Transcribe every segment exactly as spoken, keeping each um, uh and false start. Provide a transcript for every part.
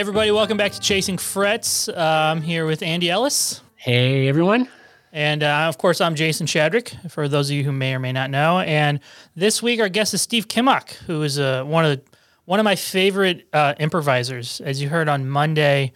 Everybody, welcome back to Chasing Frets. Uh, I'm here with Andy Ellis. Hey, everyone. And uh, of course, I'm Jason Shadrick, for those of you who may or may not know. And this week, our guest is Steve Kimock, who is uh, one of the, one of my favorite uh, improvisers. As you heard on Monday,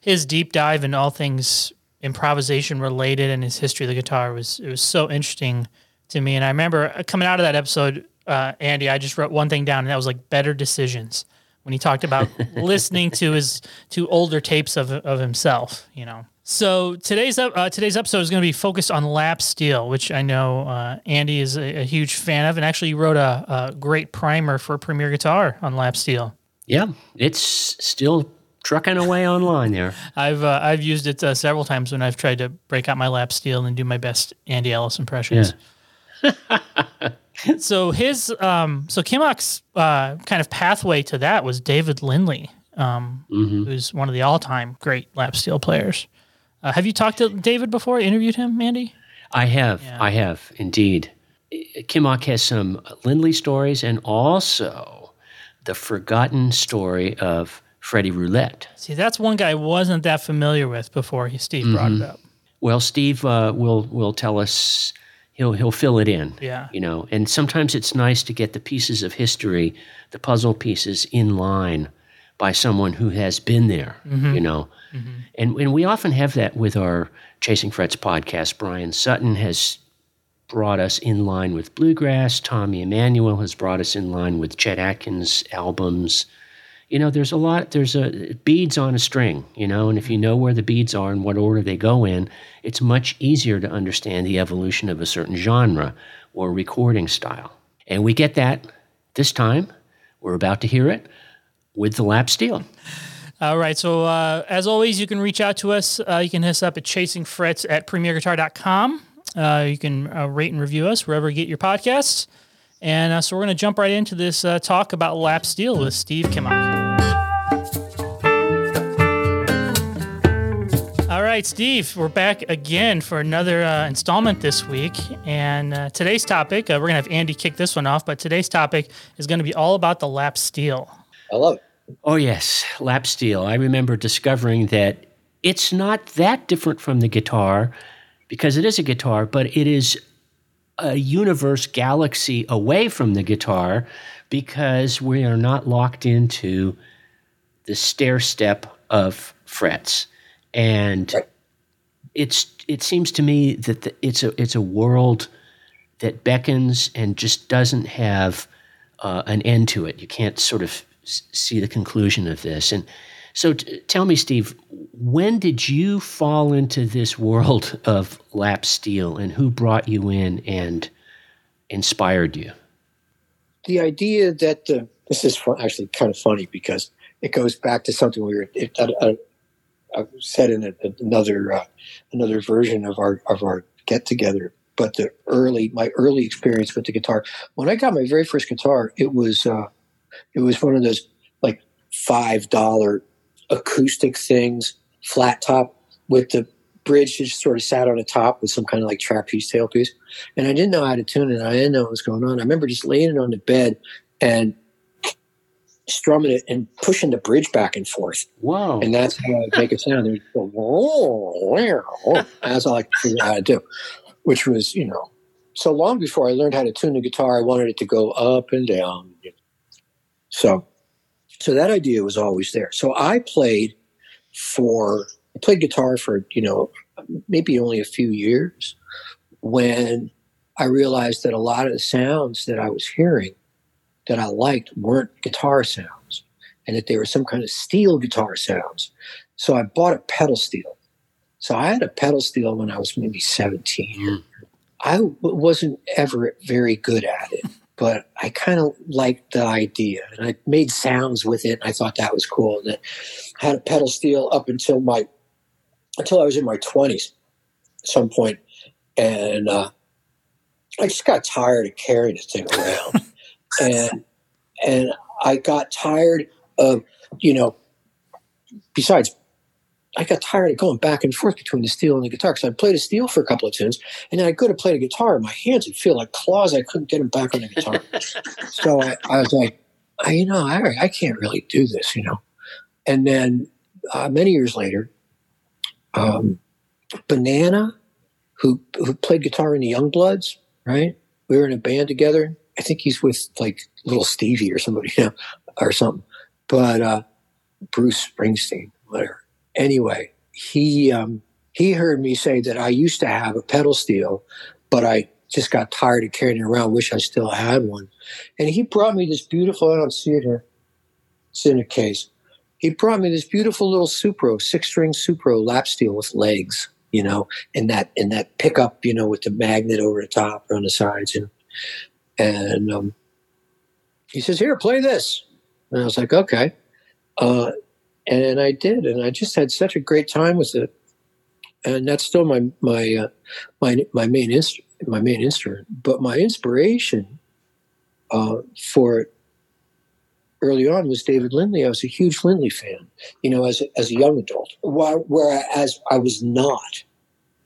his deep dive in all things improvisation related and his history of the guitar was it was so interesting to me. And I remember coming out of that episode, uh, Andy, I just wrote one thing down, and that was like better decisions. When he talked about listening to his to older tapes of of himself, you know. So today's uh, today's episode is going to be focused on lap steel, which I know uh, Andy is a, a huge fan of, and actually you wrote a, a great primer for Premier Guitar on lap steel. Yeah, it's still trucking away online there. I've uh, I've used it uh, several times when I've tried to break out my lap steel and do my best Andy Ellis impressions. Yeah. So his, um, so Kimock's uh, kind of pathway to that was David Lindley, um, mm-hmm. who's one of the all-time great lap steel players. Uh, have you talked to David before? Interviewed him, Mandy? I have. Yeah. I have indeed. Kimock has some Lindley stories and also the forgotten story of Freddie Roulette. See, that's one guy I wasn't that familiar with before Steve mm-hmm. brought it up. Well, Steve uh, will will tell us. He'll he'll fill it in, yeah. You know. And sometimes it's nice to get the pieces of history, the puzzle pieces, in line by someone who has been there, mm-hmm. you know. Mm-hmm. And and we often have that with our Chasing Frets podcast. Brian Sutton has brought us in line with bluegrass. Tommy Emmanuel has brought us in line with Chet Atkins albums. You know, there's a lot, there's a beads on a string, you know, and if you know where the beads are and what order they go in, it's much easier to understand the evolution of a certain genre or recording style. And we get that this time. We're about to hear it with the lap steel. All right. So uh, as always, you can reach out to us. Uh, you can hit us up at chasingfrets at premier guitar dot com. Uh, you can uh, rate and review us wherever you get your podcasts. And uh, so we're going to jump right into this uh, talk about lap steel with Steve Kimock. All right, Steve, we're back again for another uh, installment this week. And uh, today's topic, uh, we're going to have Andy kick this one off, but today's topic is going to be all about the lap steel. I love it. Oh, yes, lap steel. I remember discovering that it's not that different from the guitar because it is a guitar, but it is a universe galaxy away from the guitar because we are not locked into the stair step of frets. And it's it seems to me that the, it's a it's a world that beckons and just doesn't have uh, an end to it. You can't sort of see the conclusion of this. And so, t- tell me, Steve, when did you fall into this world of lap steel, and who brought you in and inspired you? The idea that uh, this is fun, actually kind of funny because it goes back to something we were. It, I, I, I've said in a, another uh, another version of our of our get together, but the early my early experience with the guitar. When I got my very first guitar, it was uh, it was one of those like five dollar acoustic things, flat top with the bridge just sort of sat on the top with some kind of like trapeze tailpiece, and I didn't know how to tune it. I didn't know what was going on. I remember just laying it on the bed and strumming it and pushing the bridge back and forth. Wow. And that's how I make a sound. It would go, that's all I could figure out how to do, which was, you know, so long before I learned how to tune the guitar, I wanted it to go up and down. So, so that idea was always there. So I played for I played guitar for, you know, maybe only a few years when I realized that a lot of the sounds that I was hearing that I liked weren't guitar sounds, and that they were some kind of steel guitar sounds. So I bought a pedal steel. So I had a pedal steel when I was maybe seventeen. Mm. I w- wasn't ever very good at it, but I kind of liked the idea, and I made sounds with it. And I thought that was cool. And I had a pedal steel up until my, until I was in my twenties at some point. And uh, I just got tired of carrying this thing around. and and I got tired of, you know, besides, I got tired of going back and forth between the steel and the guitar, because I played a steel for a couple of tunes, and then I go to play the guitar, and my hands would feel like claws. I couldn't get them back on the guitar. So I, I was like, I, you know, I, I can't really do this, you know. And then uh, many years later, um, Banana, who who played guitar in the Youngbloods, right? We were in a band together. I think he's with like Little Stevie or somebody, you know, or something. But uh, Bruce Springsteen, whatever. Anyway, he um, he heard me say that I used to have a pedal steel, but I just got tired of carrying it around. Wish I still had one. And he brought me this beautiful, I don't see it here. It's in a case. He brought me this beautiful little Supro, six-string Supro lap steel with legs, you know, and that and that pickup, you know, with the magnet over the top or on the sides. And, and um, he says, here, play this. And I was like, okay. Uh, and I did, and I just had such a great time with it. And that's still my my uh, my my main inst- my main instrument. But my inspiration uh, for it early on was David Lindley. I was a huge Lindley fan, you know, as as a young adult. Whereas I was not,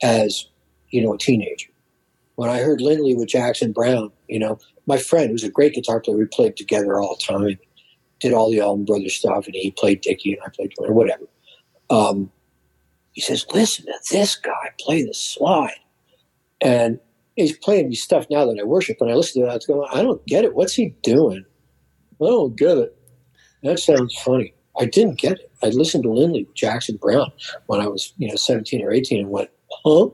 as you know, a teenager. When I heard Lindley with Jackson Browne, you know, my friend who's a great guitar player, we played together all the time. Did all the Allman Brothers stuff, and he played Dickie, and I played or whatever. Um, he says, listen to this guy play the slide. And he's playing me stuff now that I worship, and I listen to it, I was going, I don't get it. What's he doing? I don't get it. That sounds funny. I didn't get it. I listened to Lindley with Jackson Browne when I was, you know, seventeen or eighteen and went, huh?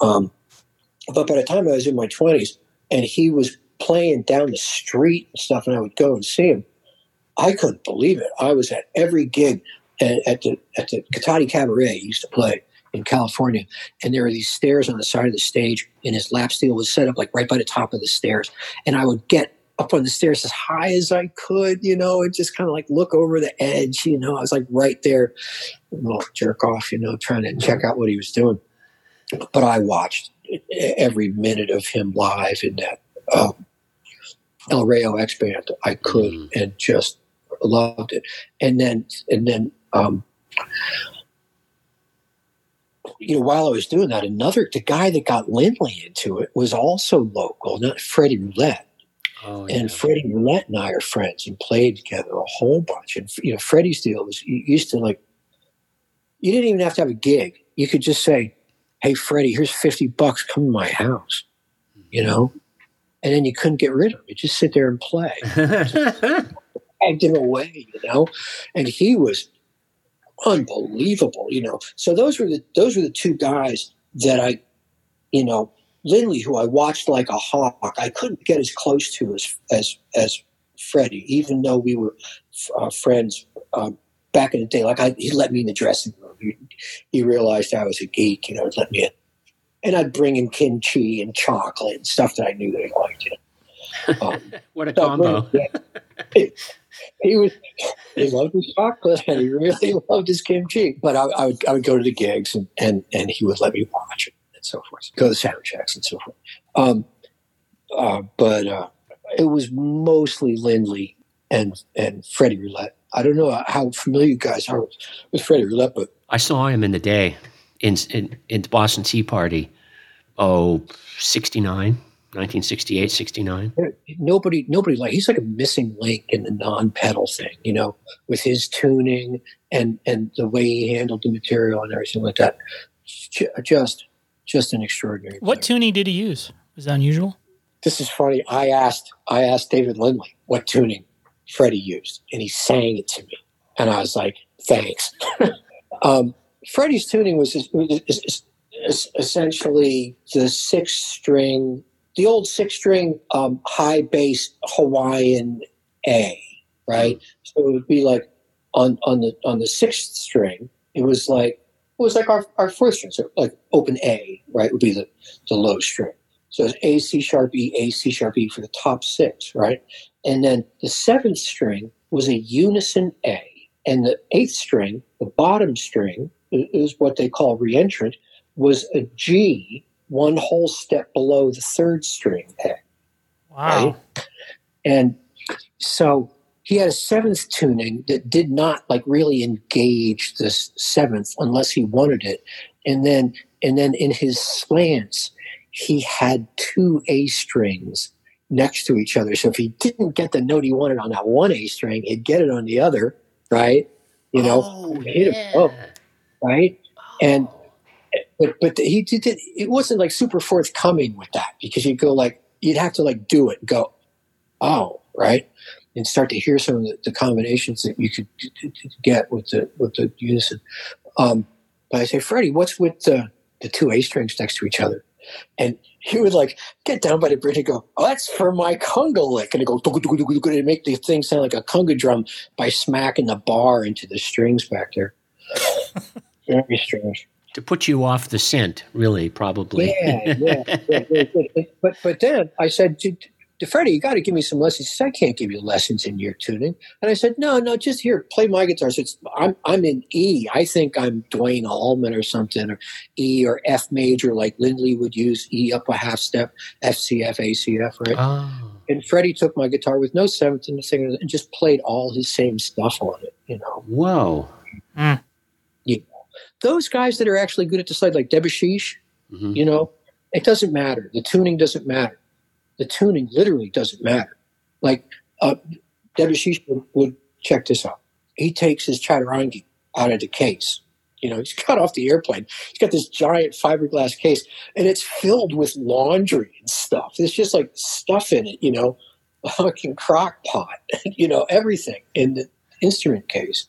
Um, but by the time I was in my twenties, and he was playing down the street and stuff, and I would go and see him, I couldn't believe it. I was at every gig at, at the at the Cotati Cabaret he used to play in California, and there were these stairs on the side of the stage, and his lap steel was set up like right by the top of the stairs. And I would get up on the stairs as high as I could, you know, and just kind of like look over the edge, you know. I was like right there, a little jerk off, you know, trying to check out what he was doing. But I watched every minute of him live in that um, El Rayo X band I could, and just loved it. And then, and then, um, you know, while I was doing that, another, the guy that got Lindley into it was also local, not Freddie Roulette. Oh, yeah. And Freddie Roulette and I are friends and played together a whole bunch. And, you know, Freddie's deal was you used to like, you didn't even have to have a gig. You could just say, hey, Freddie, here's fifty bucks, come to my house, you know? And then you couldn't get rid of him. You just sit there and play. Dragged him away, you know, and he was unbelievable, you know. So those were the those were the two guys that I, you know, Lindley, who I watched like a hawk. I couldn't get as close to as as as Freddie, even though we were uh, friends uh, back in the day. Like I, he let me in the dressing room. He, he realized I was a geek, you know, and let me in. And I'd bring him kimchi and chocolate and stuff that I knew that he liked. You know? um, what a combo! Yeah. He, he was he loved his chocolate and he really loved his kimchi. But I, I would I would go to the gigs and, and, and he would let me watch it and so forth. Go to sound checks and so forth. Um, uh, but uh, it was mostly Lindley and and Freddie Roulette. I don't know how familiar you guys are with, with Freddie Roulette, but I saw him in the day. In, in in the Boston Tea Party, oh, sixty-nine, nineteen sixty-eight, sixty-nine. Nobody, nobody like, he's like a missing link in the non-pedal thing, you know, with his tuning and, and the way he handled the material and everything like that. Just, just an extraordinary player. What tuning did he use? Was that unusual? This is funny. I asked, I asked David Lindley what tuning Freddie used, and he sang it to me. And I was like, thanks. um, Freddie's tuning was essentially the six string, the old six string um, high bass Hawaiian A, right? So it would be like on on the on the sixth string, it was like it was like our our fourth string, so like open A, right? Would be the the low string. So it's A C sharp E, A C sharp E for the top six, right? And then the seventh string was a unison A, and the eighth string, the bottom string, is what they call reentrant, was a G, one whole step below the third string A. Wow! Right? And so he had a seventh tuning that did not like really engage this seventh unless he wanted it, and then and then in his slants he had two A strings next to each other. So if he didn't get the note he wanted on that one A string, he'd get it on the other, right? You know, oh, hit yeah. him up, right? Oh. And but but he did it. It wasn't like super forthcoming with that, because you'd go like you'd have to like do it, and go oh right, and start to hear some of the, the combinations that you could get with the with the unison. Um, but I say, Freddie, what's with the, the two A strings next to each other? And he would like get down by the bridge and go, oh, that's for my conga lick. And he'd go, and make the thing sound like a conga drum by smacking the bar into the strings back there. Very strange. To put you off the scent, really, probably. Yeah, yeah. yeah, yeah, yeah. But, but then I said to, to Freddie, you got to give me some lessons. He said, I can't give you lessons in your tuning. And I said, no, no, just here, play my guitar. So it's, I'm, I'm in E. I think I'm Dwayne Allman or something, or E or F major, like Lindley would use E up a half step, F, C, F, A, C, F, right? Oh. And Freddie took my guitar with no seventh and thing and just played all his same stuff on it, you know. Whoa. Mm. Yeah. Those guys that are actually good at the slide, like Debashish, mm-hmm. you know, it doesn't matter. The tuning doesn't matter. The tuning literally doesn't matter. Like, uh, Debashish would, would check this out. He takes his Chaturanga out of the case. You know, he's got off the airplane. He's got this giant fiberglass case, and it's filled with laundry and stuff. There's just like stuff in it, you know, a fucking crock pot, you know, everything in the instrument case.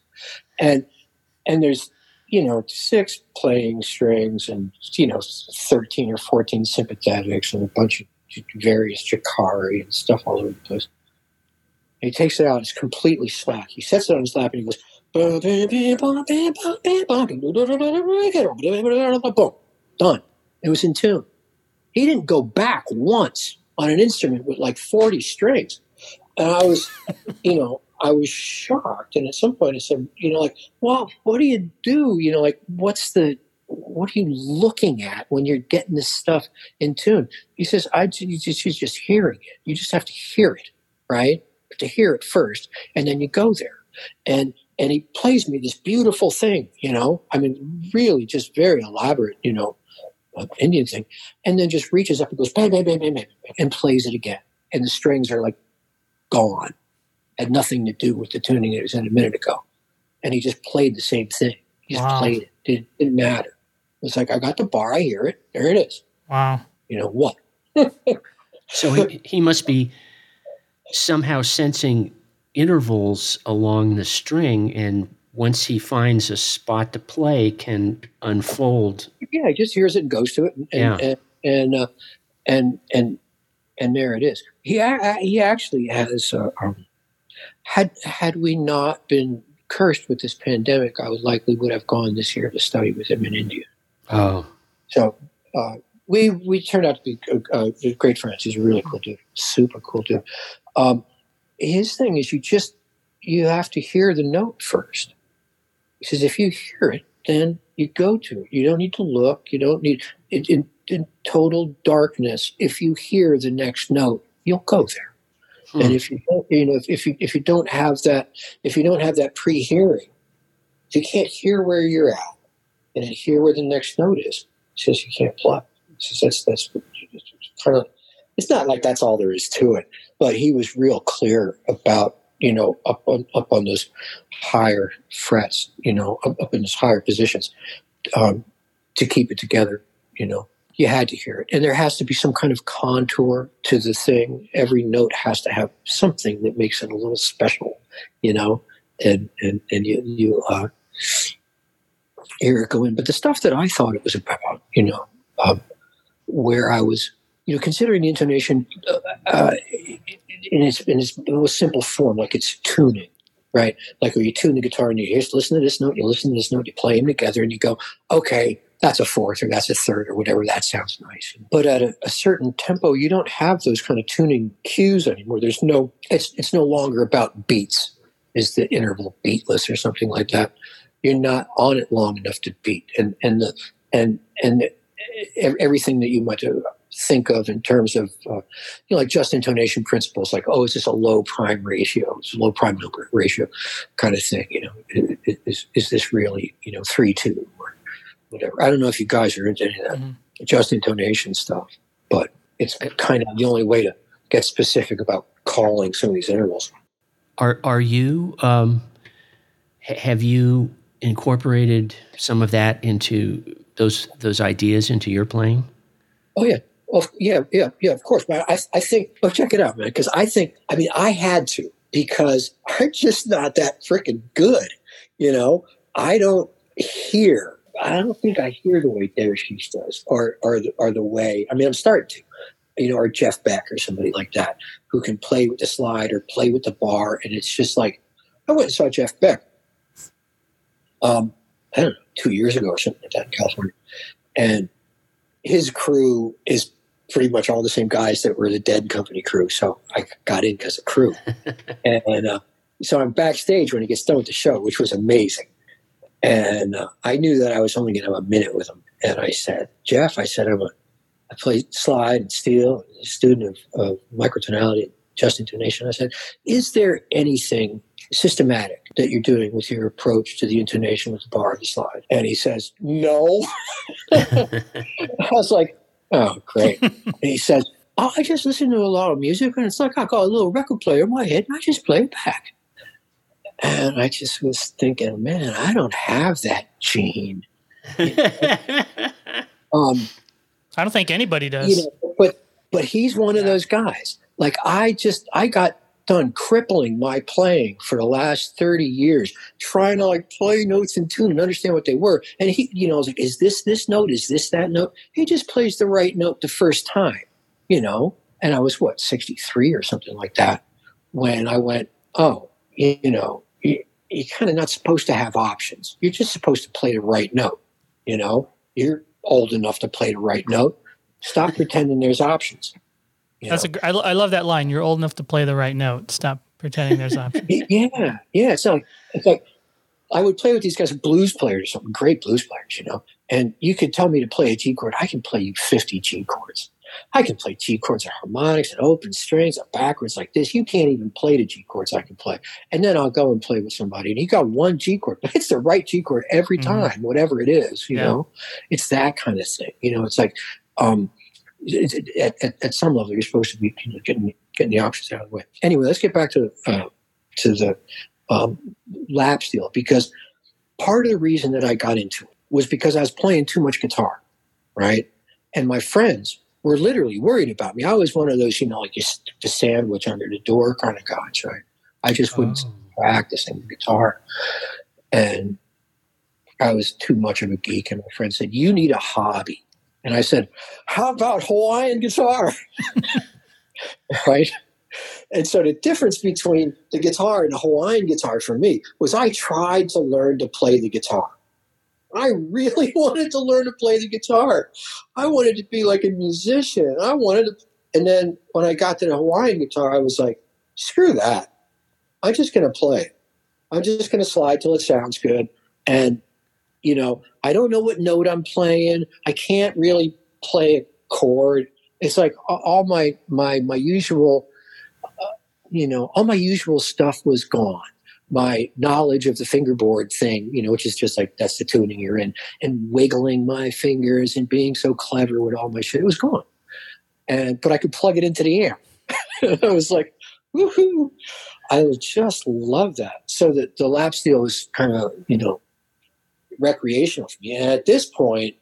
And, and there's, you know, six playing strings and, you know, thirteen or fourteen sympathetics and a bunch of various Jacari and stuff all over the place. And he takes it out. It's completely slack. He sets it on his lap and he goes, done. It was in tune. He didn't go back once on an instrument with like forty strings. And I was, you know, I was shocked. And at some point I said, you know, like, well, what do you do? You know, like, what's the, what are you looking at when you're getting this stuff in tune? He says, I you just, you're just hearing it. You just have to hear it, right? But to hear it first, and then you go there. And and he plays me this beautiful thing, you know? I mean, really just very elaborate, you know, Indian thing. And then just reaches up and goes, bang, bang, bang, bang, bang, and plays it again. And the strings are like gone. Had nothing to do with the tuning that was in a minute ago. And he just played the same thing. He just wow. played it. It didn't, didn't matter. It's like, I got the bar, I hear it, there it is. Wow. You know what? So he, he must be somehow sensing intervals along the string, and once he finds a spot to play, can unfold. Yeah, he just hears it and goes to it, and yeah. and and, uh, and and and there it is. He he actually has uh, um, had had we not been cursed with this pandemic, I would likely would have gone this year to study with him in India. Oh, so uh, we we turned out to be uh, great friends. He's a really cool dude, super cool dude. Um, his thing is you just you have to hear the note first. He says if you hear it, then you go to it. You don't need to look. You don't need in, in, in total darkness. If you hear the next note, you'll go there. And if you don't, you know, if, if you if you don't have that, if you don't have that pre-hearing, if you can't hear where you're at and then hear where the next note is, says you can't play. Says that's that's kind of. It's not like that's all there is to it, but he was real clear about you know up on up on those higher frets, you know, up, up in those higher positions, um, to keep it together, you know. You had to hear it. And there has to be some kind of contour to the thing. Every note has to have something that makes it a little special, you know, and, and, and you, you, uh, era go in. But the stuff that I thought it was about, you know, uh, where I was, you know, considering the intonation uh, uh, in its in its most simple form, like it's tuning, right? Like when you tune the guitar and you just listen to this note, you listen to this note, you play them together, and you go, okay, that's a fourth or that's a third or whatever. That sounds nice. But at a, a certain tempo, you don't have those kind of tuning cues anymore. There's no, it's it's no longer about beats. Is the interval beatless or something like that? You're not on it long enough to beat, and and the, and and the, everything that you might think of in terms of uh, you know, like just intonation principles, like oh, is this a low prime ratio? It's a low prime number ratio kind of thing. You know, is is this really, you know, three two or whatever? I don't know if you guys are into any of that mm-hmm. just intonation stuff, but it's kind of the only way to get specific about calling some of these intervals. Are are you um, ha- have you incorporated some of that into those those ideas into your playing? Oh yeah, well, yeah, yeah, yeah. Of course, but I I think oh check it out, man. Because I think I mean I had to because I'm just not that freaking good. You know, I don't hear. I don't think I hear the way Debashish does, or or the, or the way. I mean, I'm starting to. You know, or Jeff Beck or somebody like that who can play with the slide or play with the bar. And it's just like, I went and saw Jeff Beck, um, I don't know, two years ago or something like that in California. And his crew is pretty much all the same guys that were the Dead Company crew. So I got in because of crew. and and uh, so I'm backstage when he gets done with the show, which was amazing. And uh, I knew that I was only going to have a minute with him. And I said, Jeff, I said, I'm a, I play slide and steel, a student of, of microtonality and just intonation. I said, is there anything systematic that you're doing with your approach to the intonation with the bar of the slide? And he says, no. I was like, oh, great. And he says, oh, I just listen to a lot of music, and it's like I got a little record player in my head, and I just play it back. And I just was thinking, man, I don't have that gene. You know? um, I don't think anybody does. You know, but but he's one of those guys. Like I just I got done crippling my playing for the last thirty years, trying to like play notes in tune and understand what they were. And he, you know, I was like, is this this note? Is this that note? He just plays the right note the first time, you know. And I was what sixty-three or something like that when I went, oh, you, you know, you, you're kind of not supposed to have options. You're just supposed to play the right note, you know. You're old enough to play the right note. Stop pretending there's options. You That's know? a. I, I love that line. You're old enough to play the right note. Stop pretending there's options. yeah, yeah. So it's like I would play with these guys, blues players, some great blues players, you know. And you could tell me to play a G chord. I can play you fifty G chords. I can play G chords and harmonics and open strings and backwards like this. You can't even play the G chords I can play. And then I'll go and play with somebody, and he got one G chord. It's the right G chord every time, mm-hmm. whatever it is, you yeah. know. It's that kind of thing. You know, it's like um, it, it, at, at, at some level, you're supposed to be you know, getting getting the options out of the way. Anyway, let's get back to, uh, to the um, lap steel, because part of the reason that I got into it was because I was playing too much guitar, right? And my friends were literally worried about me. I was one of those, you know, like you stick the sandwich under the door kind of guys, right? I just wouldn't oh. practice the guitar. And I was too much of a geek. And my friend said, you need a hobby. And I said, how about Hawaiian guitar? Right? And so the difference between the guitar and the Hawaiian guitar for me was I tried to learn to play the guitar. I really wanted to learn to play the guitar. I wanted to be like a musician. I wanted to, and then when I got to the Hawaiian guitar, I was like, screw that. I'm just going to play. I'm just going to slide till it sounds good. And, you know, I don't know what note I'm playing. I can't really play a chord. It's like all my, my, my usual, uh, you know, all my usual stuff was gone. My knowledge of the fingerboard thing, you know, which is just like, that's the tuning you're in, and wiggling my fingers and being so clever with all my shit, it was gone. And, but I could plug it into the amp. I was like, woohoo. I just love that. So that the lap steel was kind of, you know, recreational for me. And at this point,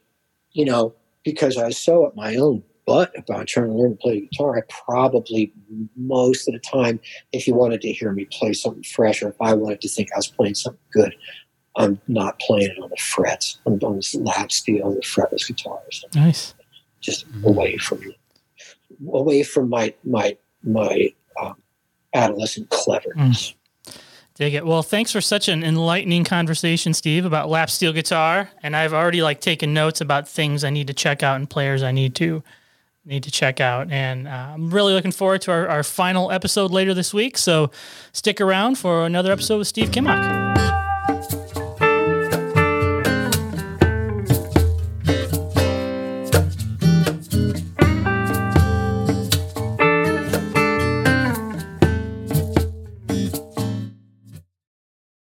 you know, because I was so up my own butt about trying to learn to play guitar, I probably most of the time, if you wanted to hear me play something fresh, or if I wanted to think I was playing something good, I'm not playing it on the frets. I'm on the lap steel on the fretless guitars. Nice. Just away from away from my my my um, adolescent cleverness. Mm. Dig it. Well, thanks for such an enlightening conversation, Steve, about lap steel guitar. And I've already like taken notes about things I need to check out and players I need to need to check out. And uh, I'm really looking forward to our, our final episode later this week. So stick around for another episode with Steve Kimock.